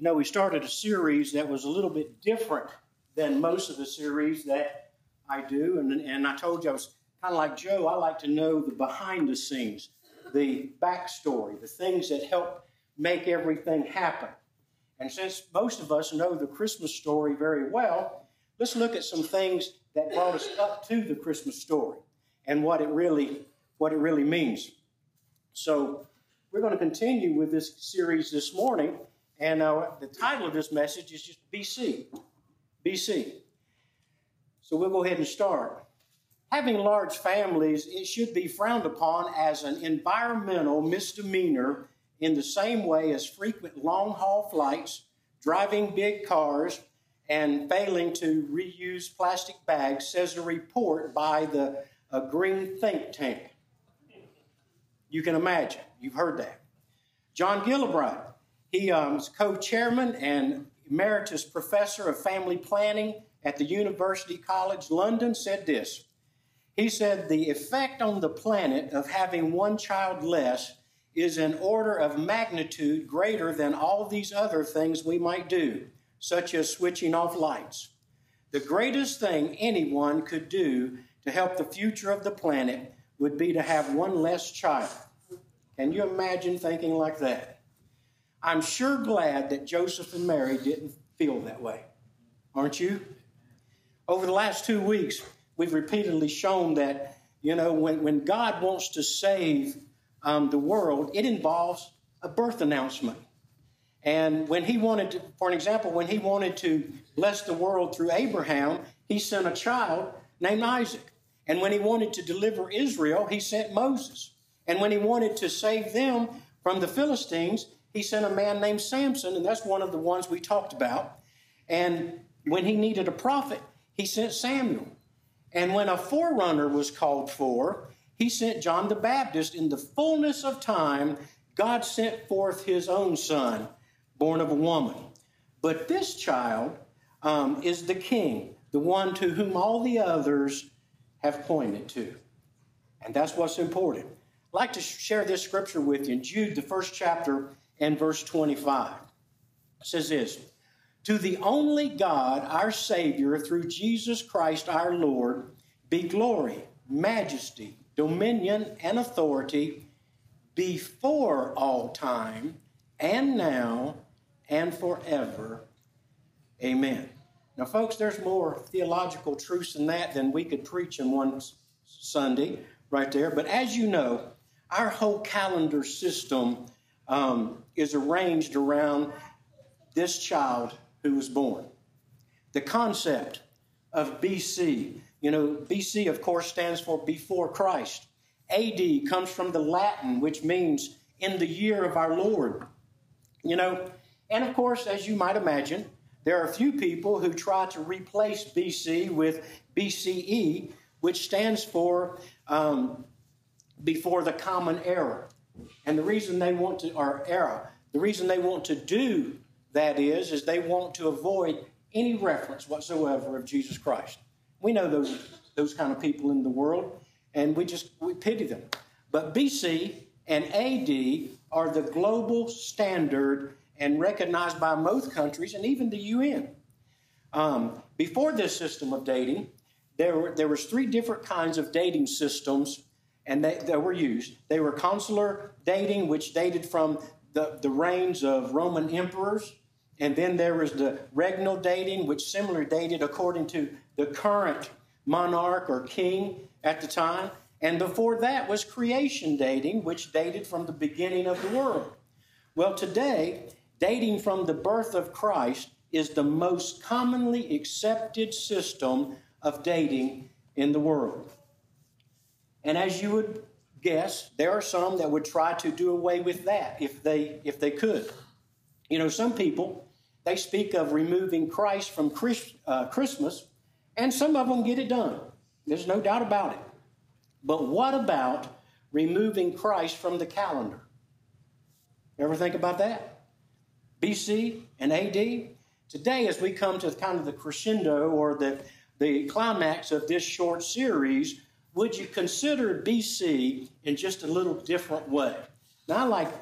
You know, we started a series that was a little bit different than most of the series that I do. And I told you I was kind of like Joe. I like to know the behind the scenes, the backstory, the things that help make everything happen. And since most of us know the Christmas story very well, let's look at some things that brought us up to the Christmas story and what it really means. So we're going to continue with this series this morning, and the title of this message is just BC. BC. So we'll go ahead and start. Having large families, it should be frowned upon as an environmental misdemeanor in the same way as frequent long-haul flights, driving big cars, and failing to reuse plastic bags, says a report by the Green think tank. You can imagine. You've heard that. John Gillibrand, he is co-chairman and emeritus professor of family planning at the University College London, said this. He said, the effect on the planet of having one child less is an order of magnitude greater than all these other things we might do, such as switching off lights. The greatest thing anyone could do to help the future of the planet would be to have one less child. Can you imagine thinking like that? I'm sure glad that Joseph and Mary didn't feel that way, aren't you? Over the last 2 weeks, we've repeatedly shown that, you know, when God wants to save the world, it involves a birth announcement. And when he wanted to, for an example, when he wanted to bless the world through Abraham, he sent a child named Isaac. And when he wanted to deliver Israel, he sent Moses. And when he wanted to save them from the Philistines, he sent a man named Samson, and that's one of the ones we talked about. And when he needed a prophet, he sent Samuel. And when a forerunner was called for, he sent John the Baptist. In the fullness of time, God sent forth his own son, born of a woman. But this child is the king, the one to whom all the others have pointed to. And that's what's important. I'd like to share this scripture with you in Jude, the first chapter, and verse 25. It says this, to the only God, our Savior, through Jesus Christ our Lord, be glory, majesty, dominion, and authority before all time, and now, and forever. Amen. Now, folks, there's more theological truths in that than we could preach in one Sunday right there. But as you know, our whole calendar system is arranged around this child who was born. The concept of BC, you know, BC, of course, stands for before Christ. AD comes from the Latin, which means in the year of our Lord. You know, and of course, as you might imagine, there are a few people who try to replace BC with BCE, which stands for before the common era. And the reason they want to, or era, the reason they want to do that is they want to avoid any reference whatsoever of Jesus Christ. We know those kind of people in the world, and we pity them. But BC and AD are the global standard and recognized by most countries and even the UN. Before this system of dating, there was three different kinds of dating systems, and that were used. They were consular dating, which dated from the reigns of Roman emperors, and then there was the regnal dating, which similarly dated according to the current monarch or king at the time. And before that was creation dating, which dated from the beginning of the world. Well, today, dating from the birth of Christ is the most commonly accepted system of dating in the world. And as you would guess, there are some that would try to do away with that if they could. You know, some people, they speak of removing Christ from Christmas, and some of them get it done. There's no doubt about it. But what about removing Christ from the calendar? Ever think about that? BC and AD? Today, as we come to kind of the crescendo or the climax of this short series, would you consider BC in just a little different way? Now, I like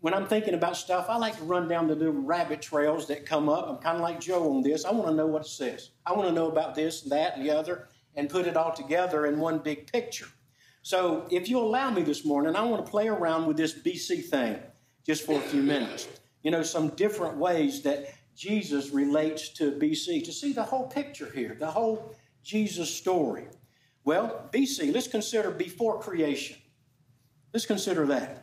when I'm thinking about stuff, I like to run down the little rabbit trails that come up. I'm kind of like Joe on this. I want to know what it says. I want to know about this and that and the other and put it all together in one big picture. So if you'll allow me this morning, I want to play around with this BC thing just for a few minutes. You know, some different ways that Jesus relates to BC to see the whole picture here, the whole Jesus story. Well, BC, let's consider before creation. Let's consider that.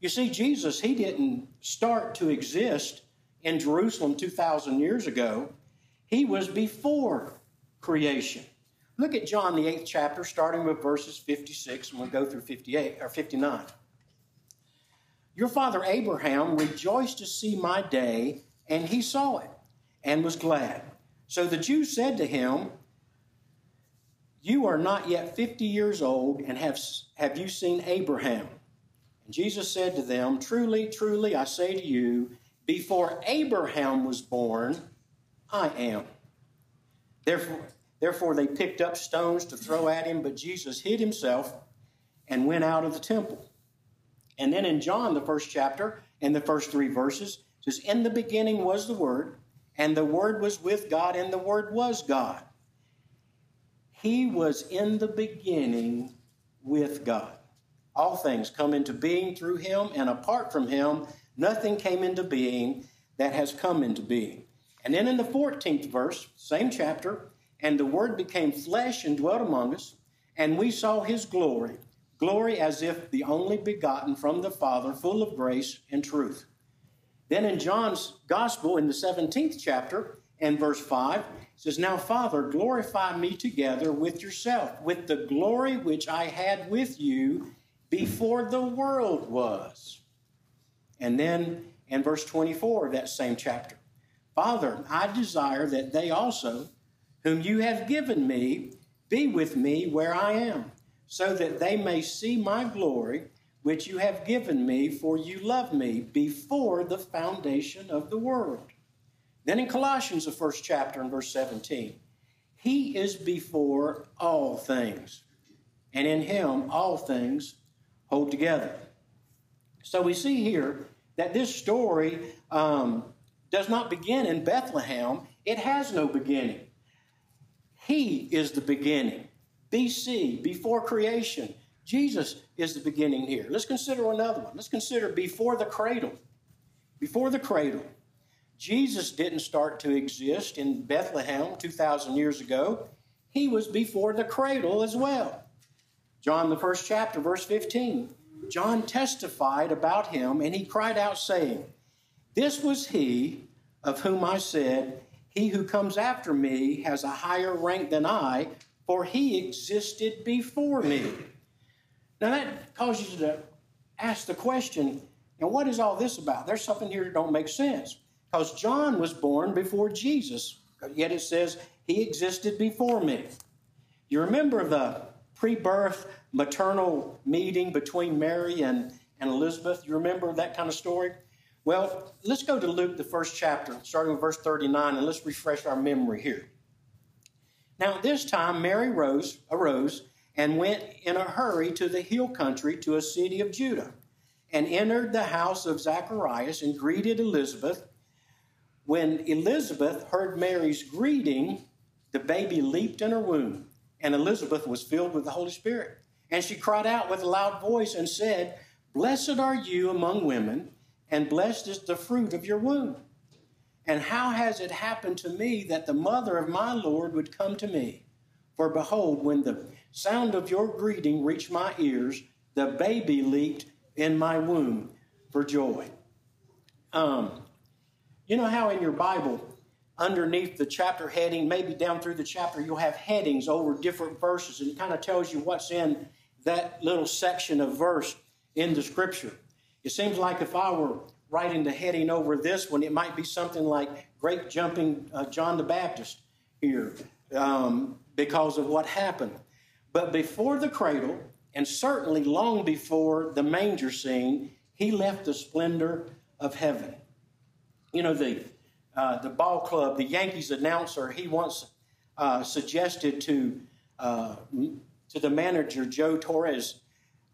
You see, Jesus, he didn't start to exist in Jerusalem 2,000 years ago. He was before creation. Look at John, the 8th chapter, starting with verses 56, and we'll go through 58 or 59. Your father Abraham rejoiced to see my day, and he saw it and was glad. So the Jews said to him, you are not yet 50 years old, and have you seen Abraham? And Jesus said to them, truly, truly, I say to you, before Abraham was born, I am. Therefore they picked up stones to throw at him, but Jesus hid himself and went out of the temple. And then in John, the 1st chapter, in the first 3 verses, it says, in the beginning was the Word, and the Word was with God, and the Word was God. He was in the beginning with God. All things come into being through him, and apart from him, nothing came into being that has come into being. And then in the 14th verse, same chapter, and the Word became flesh and dwelt among us, and we saw his glory, glory as if the only begotten from the Father, full of grace and truth. Then in John's Gospel, in the 17th chapter, and verse 5, it says, now, Father, glorify me together with yourself, with the glory which I had with you before the world was. And then in verse 24 of that same chapter, Father, I desire that they also, whom you have given me, be with me where I am, so that they may see my glory, which you have given me, for you loved me before the foundation of the world. Then in Colossians, the 1st chapter and verse 17, he is before all things, and in him all things hold together. So we see here that this story does not begin in Bethlehem. It has no beginning. He is the beginning. BC, before creation. Jesus is the beginning here. Let's consider another one. Let's consider before the cradle. Before the cradle. Jesus didn't start to exist in Bethlehem 2,000 years ago. He was before the cradle as well. John, the 1st chapter, verse 15. John testified about him, and he cried out, saying, this was he of whom I said, he who comes after me has a higher rank than I, for he existed before me. Now that causes you to ask the question, now what is all this about? There's something here that don't make sense. Because John was born before Jesus, yet it says he existed before me. You remember the pre-birth maternal meeting between Mary and Elizabeth? You remember that kind of story? Well, let's go to Luke, the 1st chapter, starting with verse 39, and let's refresh our memory here. Now, at this time, Mary arose and went in a hurry to the hill country, to a city of Judah, and entered the house of Zacharias and greeted Elizabeth. When Elizabeth heard Mary's greeting, the baby leaped in her womb, and Elizabeth was filled with the Holy Spirit. And she cried out with a loud voice and said, blessed are you among women, and blessed is the fruit of your womb. And how has it happened to me that the mother of my Lord would come to me? For behold, when the sound of your greeting reached my ears, the baby leaped in my womb for joy. You know how in your Bible, underneath the chapter heading, maybe down through the chapter, you'll have headings over different verses, and it kind of tells you what's in that little section of verse in the Scripture. It seems like if I were writing the heading over this one, it might be something like Great Jumping John the Baptist here because of what happened. But before the cradle, and certainly long before the manger scene, he left the splendor of heaven. You know, the ball club, the Yankees announcer, he once suggested to the manager, Joe Torres,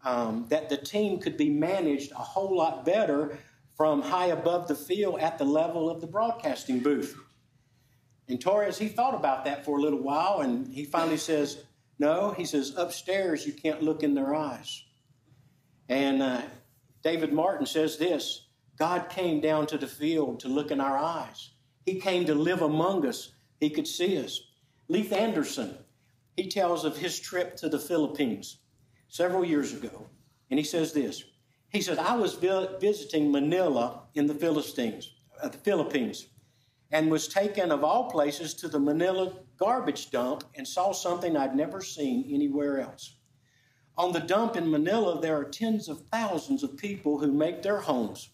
that the team could be managed a whole lot better from high above the field at the level of the broadcasting booth. And Torres, he thought about that for a little while, and he finally says, no, he says, upstairs you can't look in their eyes. And David Martin says this, God came down to the field to look in our eyes. He came to live among us. He could see us. Leif Anderson, he tells of his trip to the Philippines several years ago, and he says this. He said, I was visiting Manila in the Philippines, and was taken, of all places, to the Manila garbage dump and saw something I'd never seen anywhere else. On the dump in Manila, there are tens of thousands of people who make their homes.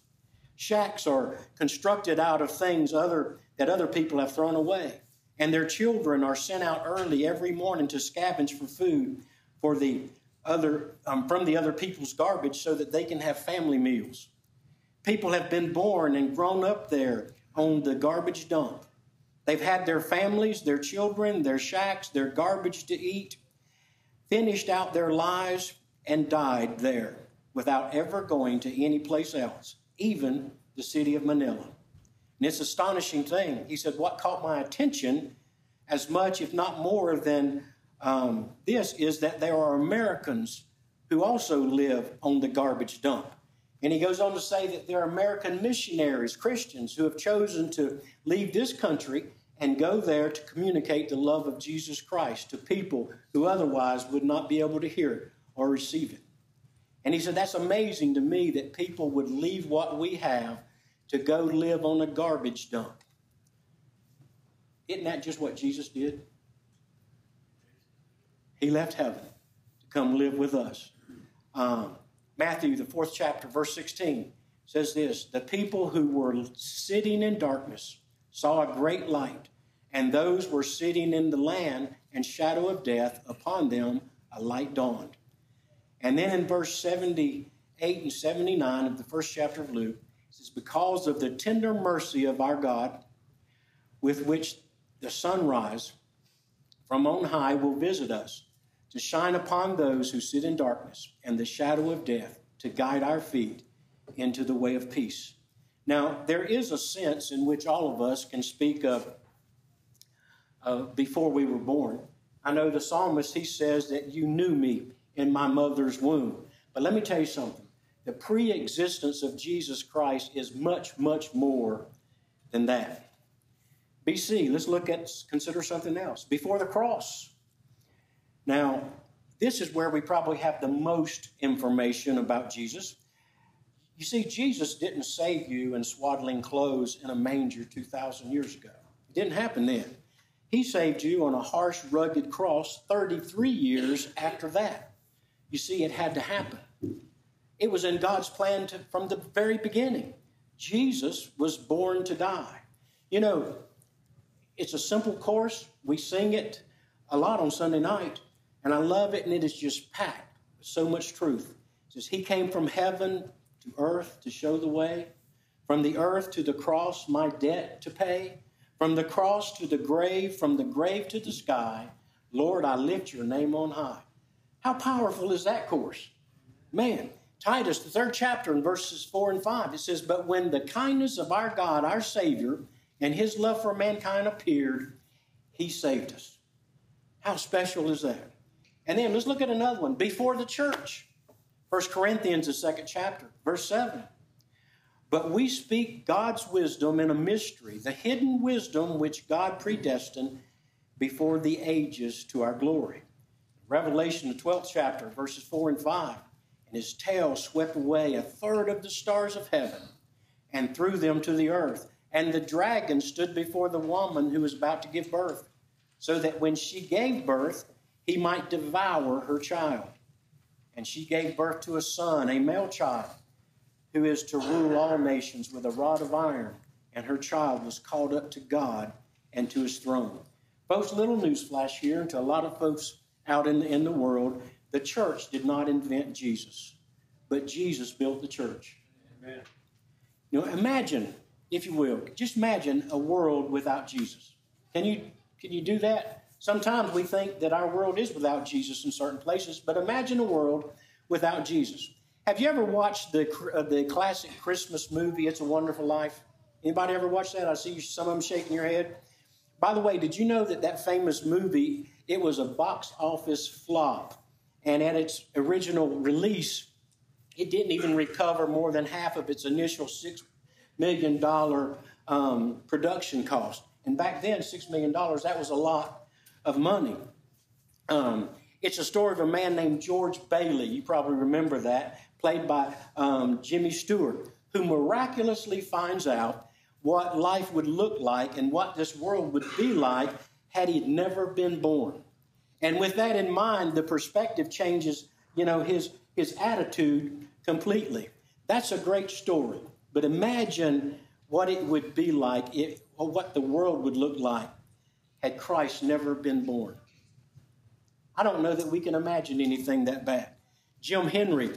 Shacks are constructed out of things that other people have thrown away, and their children are sent out early every morning to scavenge for food for the other, from the other people's garbage so that they can have family meals. People have been born and grown up there on the garbage dump. They've had their families, their children, their shacks, their garbage to eat, finished out their lives, and died there without ever going to any place else, even the city of Manila. And it's an astonishing thing. He said, what caught my attention as much, if not more than this, is that there are Americans who also live on the garbage dump. And he goes on to say that there are American missionaries, Christians, who have chosen to leave this country and go there to communicate the love of Jesus Christ to people who otherwise would not be able to hear it or receive it. And he said, that's amazing to me that people would leave what we have to go live on a garbage dump. Isn't that just what Jesus did? He left heaven to come live with us. Matthew, the 4th chapter, verse 16, says this, the people who were sitting in darkness saw a great light, and those were sitting in the land and shadow of death, upon them a light dawned. And then in verse 78 and 79 of the 1st chapter of Luke, it says, because of the tender mercy of our God, with which the sunrise from on high will visit us, to shine upon those who sit in darkness and the shadow of death, to guide our feet into the way of peace. Now, there is a sense in which all of us can speak of before we were born. I know the psalmist, he says that you knew me in my mother's womb. But let me tell you something. The pre-existence of Jesus Christ is much, much more than that. BC, let's consider something else. Before the cross. Now, this is where we probably have the most information about Jesus. You see, Jesus didn't save you in swaddling clothes in a manger 2,000 years ago. It didn't happen then. He saved you on a harsh, rugged cross 33 years after that. You see, it had to happen. It was in God's plan from the very beginning. Jesus was born to die. You know, it's a simple chorus. We sing it a lot on Sunday night. And I love it, and it is just packed with so much truth. It says, he came from heaven to earth to show the way. From the earth to the cross, my debt to pay. From the cross to the grave, from the grave to the sky, Lord, I lift your name on high. How powerful is that chorus? Man, Titus, the 3rd chapter in verses 4 and 5, it says, but when the kindness of our God, our Savior, and his love for mankind appeared, he saved us. How special is that? And then let's look at another one, before the church. 1 Corinthians, the 2nd chapter, verse 7. But we speak God's wisdom in a mystery, the hidden wisdom which God predestined before the ages to our glory. Revelation, the 12th chapter, verses 4 and 5. And his tail swept away a third of the stars of heaven and threw them to the earth. And the dragon stood before the woman who was about to give birth, so that when she gave birth, he might devour her child. And she gave birth to a son, a male child, who is to rule all nations with a rod of iron. And her child was called up to God and to his throne. Folks, little newsflash here, and to a lot of folks out in the world, the church did not invent Jesus, but Jesus built the church. Amen. You know, imagine, if you will, just imagine a world without Jesus. Can you do that? Sometimes we think that our world is without Jesus in certain places, but imagine a world without Jesus. Have you ever watched the classic Christmas movie, It's a Wonderful Life? Anybody ever watched that? I see you, some of them shaking your head. By the way, did you know that that famous movie, it was a box office flop, and at its original release, it didn't even recover more than half of its initial $6 million production cost. And back then, $6 million, that was a lot of money. It's a story of a man named George Bailey. You probably remember that, played by Jimmy Stewart, who miraculously finds out what life would look like and what this world would be like had he never been born. And with that in mind, the perspective changes, you know, his attitude completely. That's a great story. But imagine what it would be like, or what the world would look like had Christ never been born. I don't know that we can imagine anything that bad. Jim Henry,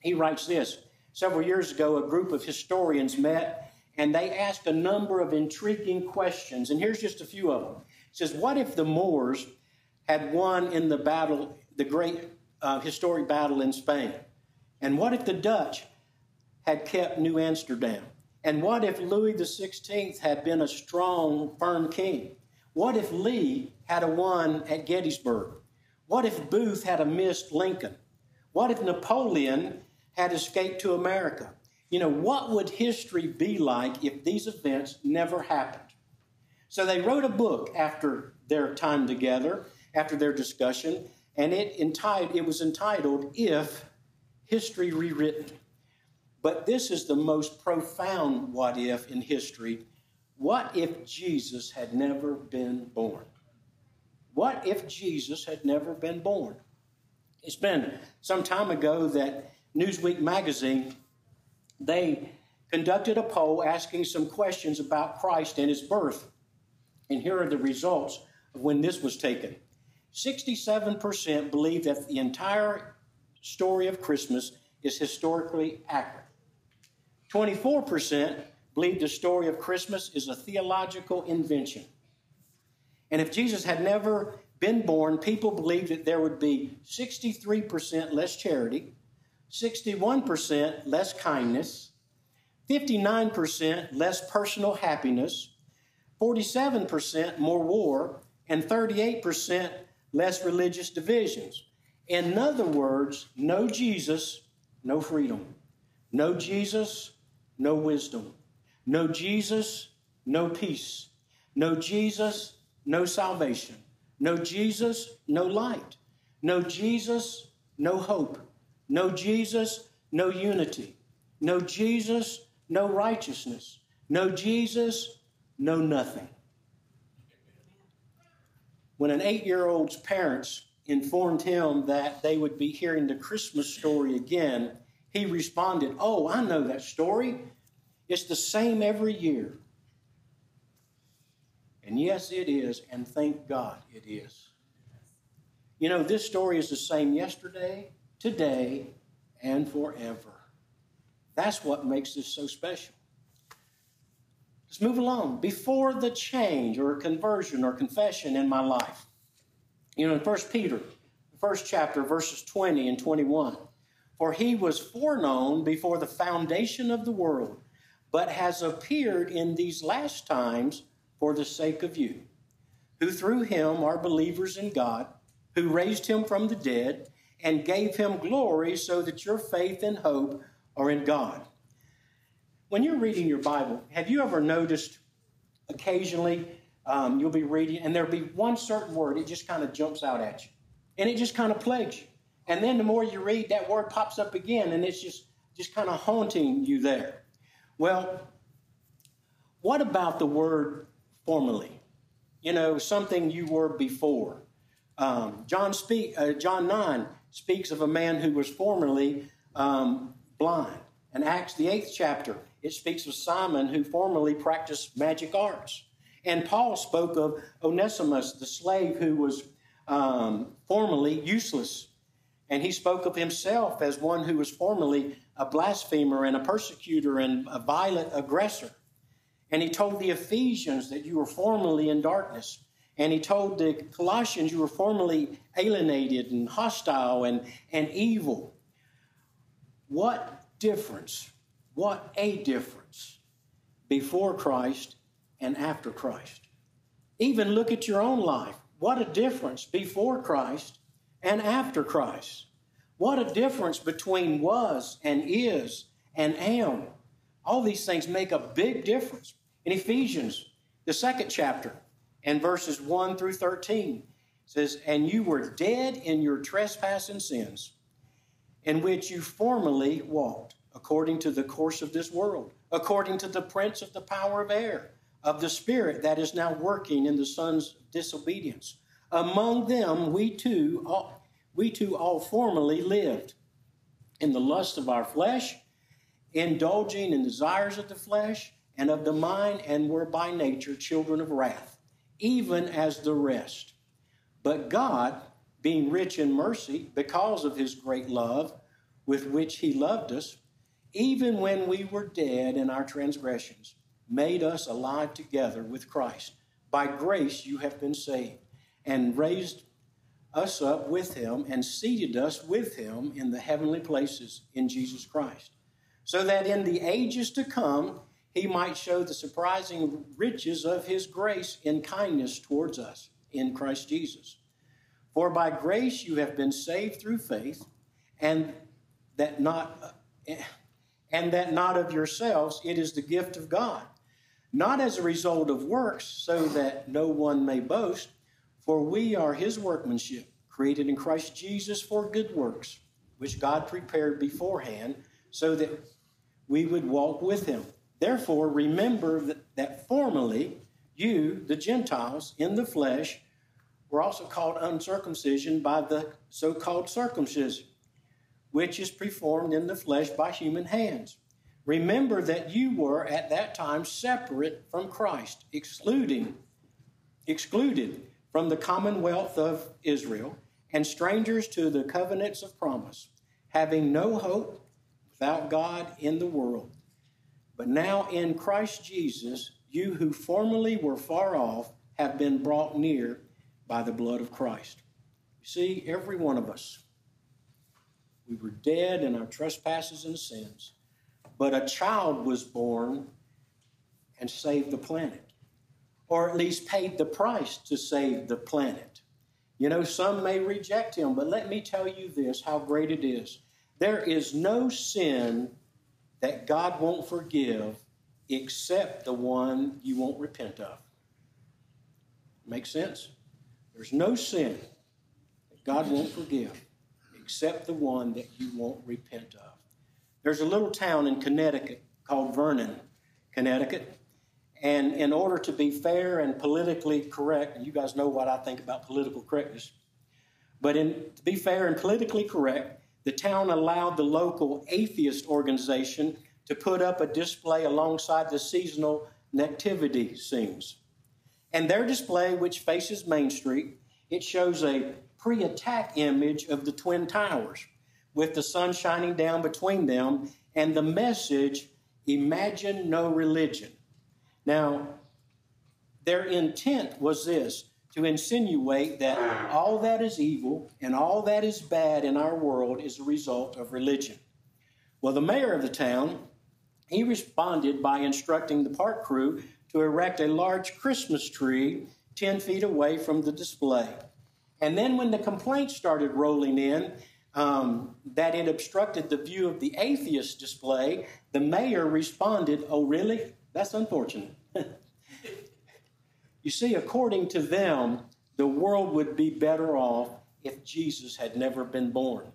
he writes this. Several years ago, a group of historians met, and they asked a number of intriguing questions. And here's just a few of them. It says, what if the Moors had won in the battle, the great historic battle in Spain? And what if the Dutch had kept New Amsterdam? And what if Louis XVI had been a strong, firm king? What if Lee had a won at Gettysburg? What if Booth had a missed Lincoln? What if Napoleon had escaped to America? You know, what would history be like if these events never happened? So they wrote a book after their time together, after their discussion, and it was entitled, If History Rewritten. But this is the most profound what if in history. What if Jesus had never been born? What if Jesus had never been born? It's been some time ago that Newsweek magazine, they conducted a poll asking some questions about Christ and his birth. And here are the results of when this was taken. 67% believe that the entire story of Christmas is historically accurate. 24% believe the story of Christmas is a theological invention. And if Jesus had never been born, people believed that there would be 63% less charity, 61% less kindness, 59% less personal happiness, 47% more war, and 38% less religious divisions. In other words, no Jesus, no freedom. No Jesus, no wisdom. No Jesus, no peace. No Jesus, no salvation. No Jesus, no light. No Jesus, no hope. No Jesus, no unity. No Jesus, no righteousness. No Jesus, no nothing. When an 8-year-old's parents informed him that they would be hearing the Christmas story again, he responded, "Oh, I know that story. It's the same every year." And yes, it is, and thank God it is. You know, this story is the same yesterday, today, and forever. That's what makes this so special. Let's move along. Before the change or conversion or confession in my life, you know, in 1 Peter, the first chapter, verses 20 and 21, for he was foreknown before the foundation of the world, but has appeared in these last times for the sake of you, who through him are believers in God, who raised him from the dead and gave him glory, so that your faith and hope are in God. When you're reading your Bible, have you ever noticed occasionally you'll be reading and there'll be one certain word, it just kind of jumps out at you and it just kind of plagues you. And then the more you read, that word pops up again and it's just kind of haunting you there. Well, what about the word formerly, you know, something you were before? John 9 speaks of a man who was formerly blind. In Acts, the 8th chapter, it speaks of Simon who formerly practiced magic arts. And Paul spoke of Onesimus, the slave who was formerly useless. And he spoke of himself as one who was formerly a blasphemer and a persecutor and a violent aggressor. And he told the Ephesians that you were formerly in darkness. And he told the Colossians you were formerly alienated and hostile and evil. What a difference before Christ and after Christ. Even look at your own life. What a difference before Christ and after Christ. What a difference between was and is and am. All these things make a big difference. In Ephesians, the 2nd chapter, and verses 1 through 13, says, "And you were dead in your trespass and sins, in which you formerly walked, according to the course of this world, according to the prince of the power of air, of the spirit that is now working in the sons of disobedience. Among them we too all formerly lived, in the lust of our flesh, indulging in desires of the flesh and of the mind, and were by nature children of wrath, even as the rest. But God, being rich in mercy, because of his great love with which he loved us, even when we were dead in our transgressions, made us alive together with Christ. By grace you have been saved, and raised us up with him, and seated us with him in the heavenly places in Jesus Christ, so that in the ages to come he might show the surprising riches of his grace in kindness towards us in Christ Jesus. For by grace you have been saved through faith, and that not of yourselves, it is the gift of God, not as a result of works, so that no one may boast. For we are his workmanship, created in Christ Jesus for good works, which God prepared beforehand, so that we would walk with him. Therefore, remember that formerly you, the Gentiles, in the flesh, were also called uncircumcision by the so-called circumcision, which is performed in the flesh by human hands. Remember that you were at that time separate from Christ, excluded from the commonwealth of Israel, and strangers to the covenants of promise, having no hope, without God in the world. But now in Christ Jesus, you who formerly were far off have been brought near by the blood of Christ." You see, every one of us, we were dead in our trespasses and sins, but a child was born and saved the planet, or at least paid the price to save the planet. You know, some may reject him, but let me tell you this, how great it is. There is no sin that God won't forgive except the one you won't repent of. Make sense? There's no sin that God won't forgive except the one that you won't repent of. There's a little town in Connecticut called Vernon, Connecticut. And in order to be fair and politically correct, and you guys know what I think about political correctness, but to be fair and politically correct, the town allowed the local atheist organization to put up a display alongside the seasonal nativity scenes. And their display, which faces Main Street, it shows a pre-attack image of the Twin Towers with the sun shining down between them and the message, "Imagine no religion." Now, their intent was this: to insinuate that all that is evil and all that is bad in our world is a result of religion. Well, the mayor of the town, he responded by instructing the park crew to erect a large Christmas tree 10 feet away from the display. And then when the complaints started rolling in, that it obstructed the view of the atheist display, the mayor responded, "Oh, really? That's unfortunate." You see, according to them, the world would be better off if Jesus had never been born.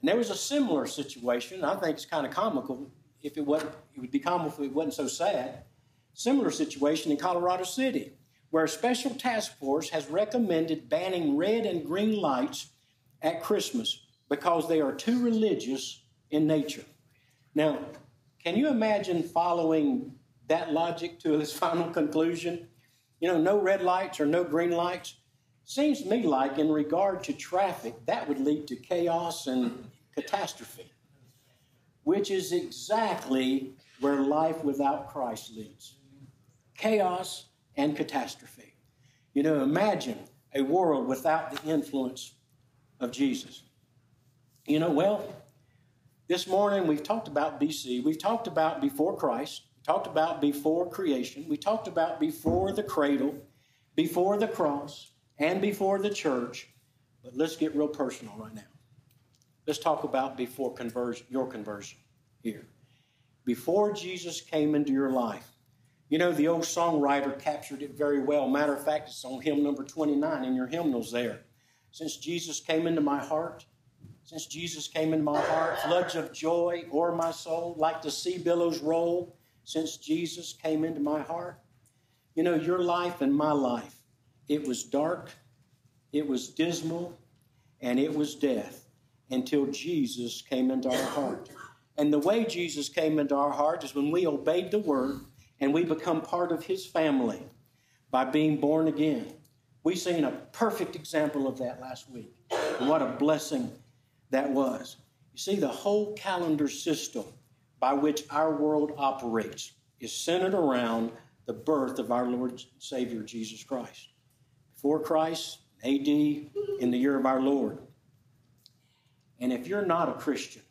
And there was a similar situation. I think it's kind of comical. It would be comical if it wasn't so sad. Similar situation in Colorado City, where a special task force has recommended banning red and green lights at Christmas because they are too religious in nature. Now, can you imagine following that logic to its final conclusion? You know, no red lights or no green lights. Seems to me like, in regard to traffic, that would lead to chaos and catastrophe, which is exactly where life without Christ leads. Chaos and catastrophe. You know, imagine a world without the influence of Jesus. You know, well, This morning we've talked about BC. We've talked about before Christ. We talked about before creation. We talked about before the cradle, before the cross, and before the church. But let's get real personal right now. Let's talk about before conversion, your conversion here. Before Jesus came into your life. You know, the old songwriter captured it very well. Matter of fact, it's on hymn number 29 in your hymnals there. Since Jesus came into my heart, since Jesus came into my heart, floods of joy o'er my soul, like the sea billows roll, since Jesus came into my heart. You know, your life and my life, it was dark, it was dismal, and it was death until Jesus came into our heart. And the way Jesus came into our heart is when we obeyed the word and we become part of his family by being born again. We've seen a perfect example of that last week. And what a blessing that was. You see, the whole calendar system by which our world operates is centered around the birth of our Lord and Savior, Jesus Christ. Before Christ, AD, in the year of our Lord. And if you're not a Christian,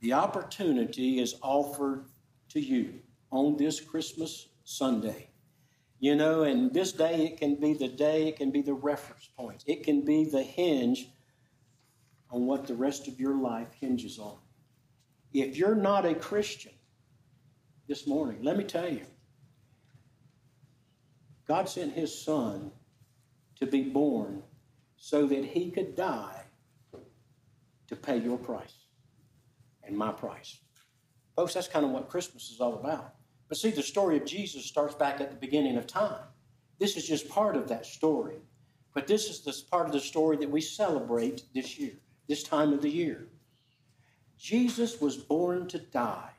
the opportunity is offered to you on this Christmas Sunday. You know, and this day, it can be the day, it can be the reference point. It can be the hinge on what the rest of your life hinges on. If you're not a Christian this morning, let me tell you, God sent his son to be born so that he could die to pay your price and my price. Folks, that's kind of what Christmas is all about. But see, the story of Jesus starts back at the beginning of time. This is just part of that story. But this is this part of the story that we celebrate this year, this time of the year. Jesus was born to die.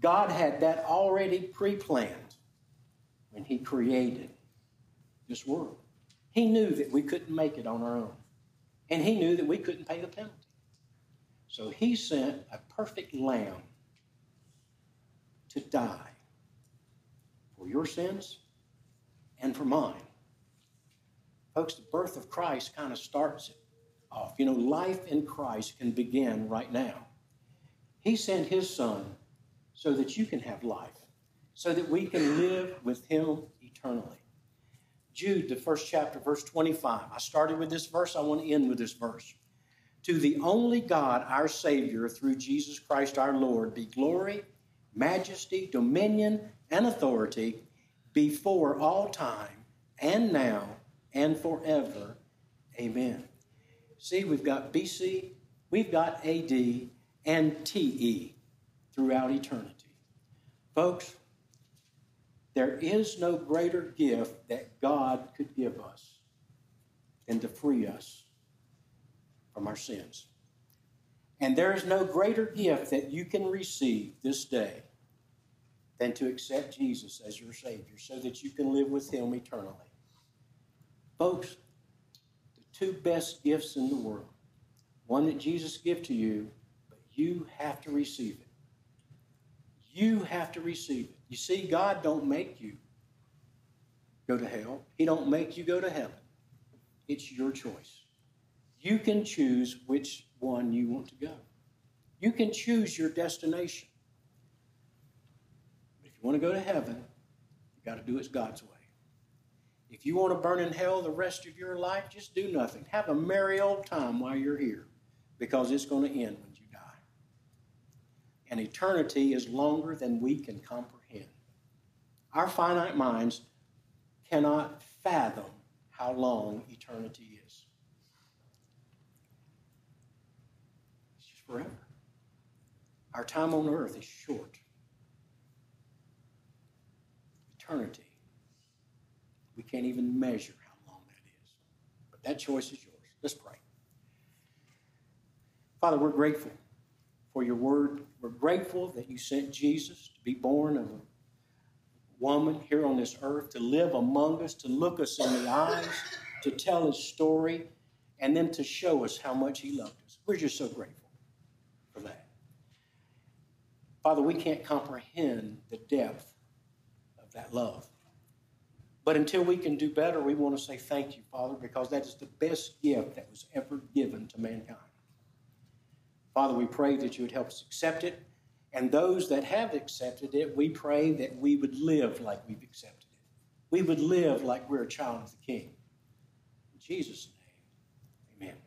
God had that already pre-planned when he created this world. He knew that we couldn't make it on our own. And he knew that we couldn't pay the penalty. So he sent a perfect lamb to die for your sins and for mine. Folks, the birth of Christ kind of starts it off. You know, life in Christ can begin right now. He sent his son so that you can have life, so that we can live with him eternally. Jude, the first chapter, verse 25. I started with this verse. I want to end with this verse. To the only God, our Savior, through Jesus Christ our Lord, be glory, majesty, dominion, and authority before all time and now and forever. Amen. See, we've got BC, we've got AD, and TE throughout eternity. Folks, there is no greater gift that God could give us than to free us from our sins. And there is no greater gift that you can receive this day than to accept Jesus as your Savior so that you can live with him eternally. Folks, the two best gifts in the world, one that Jesus gave to you, but you have to receive it. You have to receive it. You see, God don't make you go to hell. He don't make you go to heaven. It's your choice. You can choose which one you want to go. You can choose your destination. But if you want to go to heaven, you got to do it God's way. If you want to burn in hell the rest of your life, just do nothing. Have a merry old time while you're here, because it's going to end when you die. And eternity is longer than we can comprehend. Our finite minds cannot fathom how long eternity is. It's just forever. Our time on earth is short. Eternity. We can't even measure how long that is. But that choice is yours. Let's pray. Father, we're grateful for your word. We're grateful that you sent Jesus to be born of a woman here on this earth, to live among us, to look us in the eyes, to tell his story, and then to show us how much he loved us. We're just so grateful for that. Father, we can't comprehend the depth of that love. But until we can do better, we want to say thank you, Father, because that is the best gift that was ever given to mankind. Father, we pray that you would help us accept it. And those that have accepted it, we pray that we would live like we've accepted it. We would live like we're a child of the King. In Jesus' name, amen.